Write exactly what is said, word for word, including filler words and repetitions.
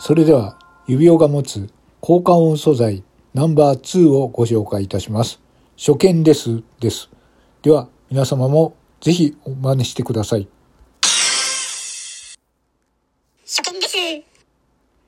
それでは指輪が持つ効果音素材ナンバーツーをご紹介いたします。初見ですです。では皆様もぜひお真似してください。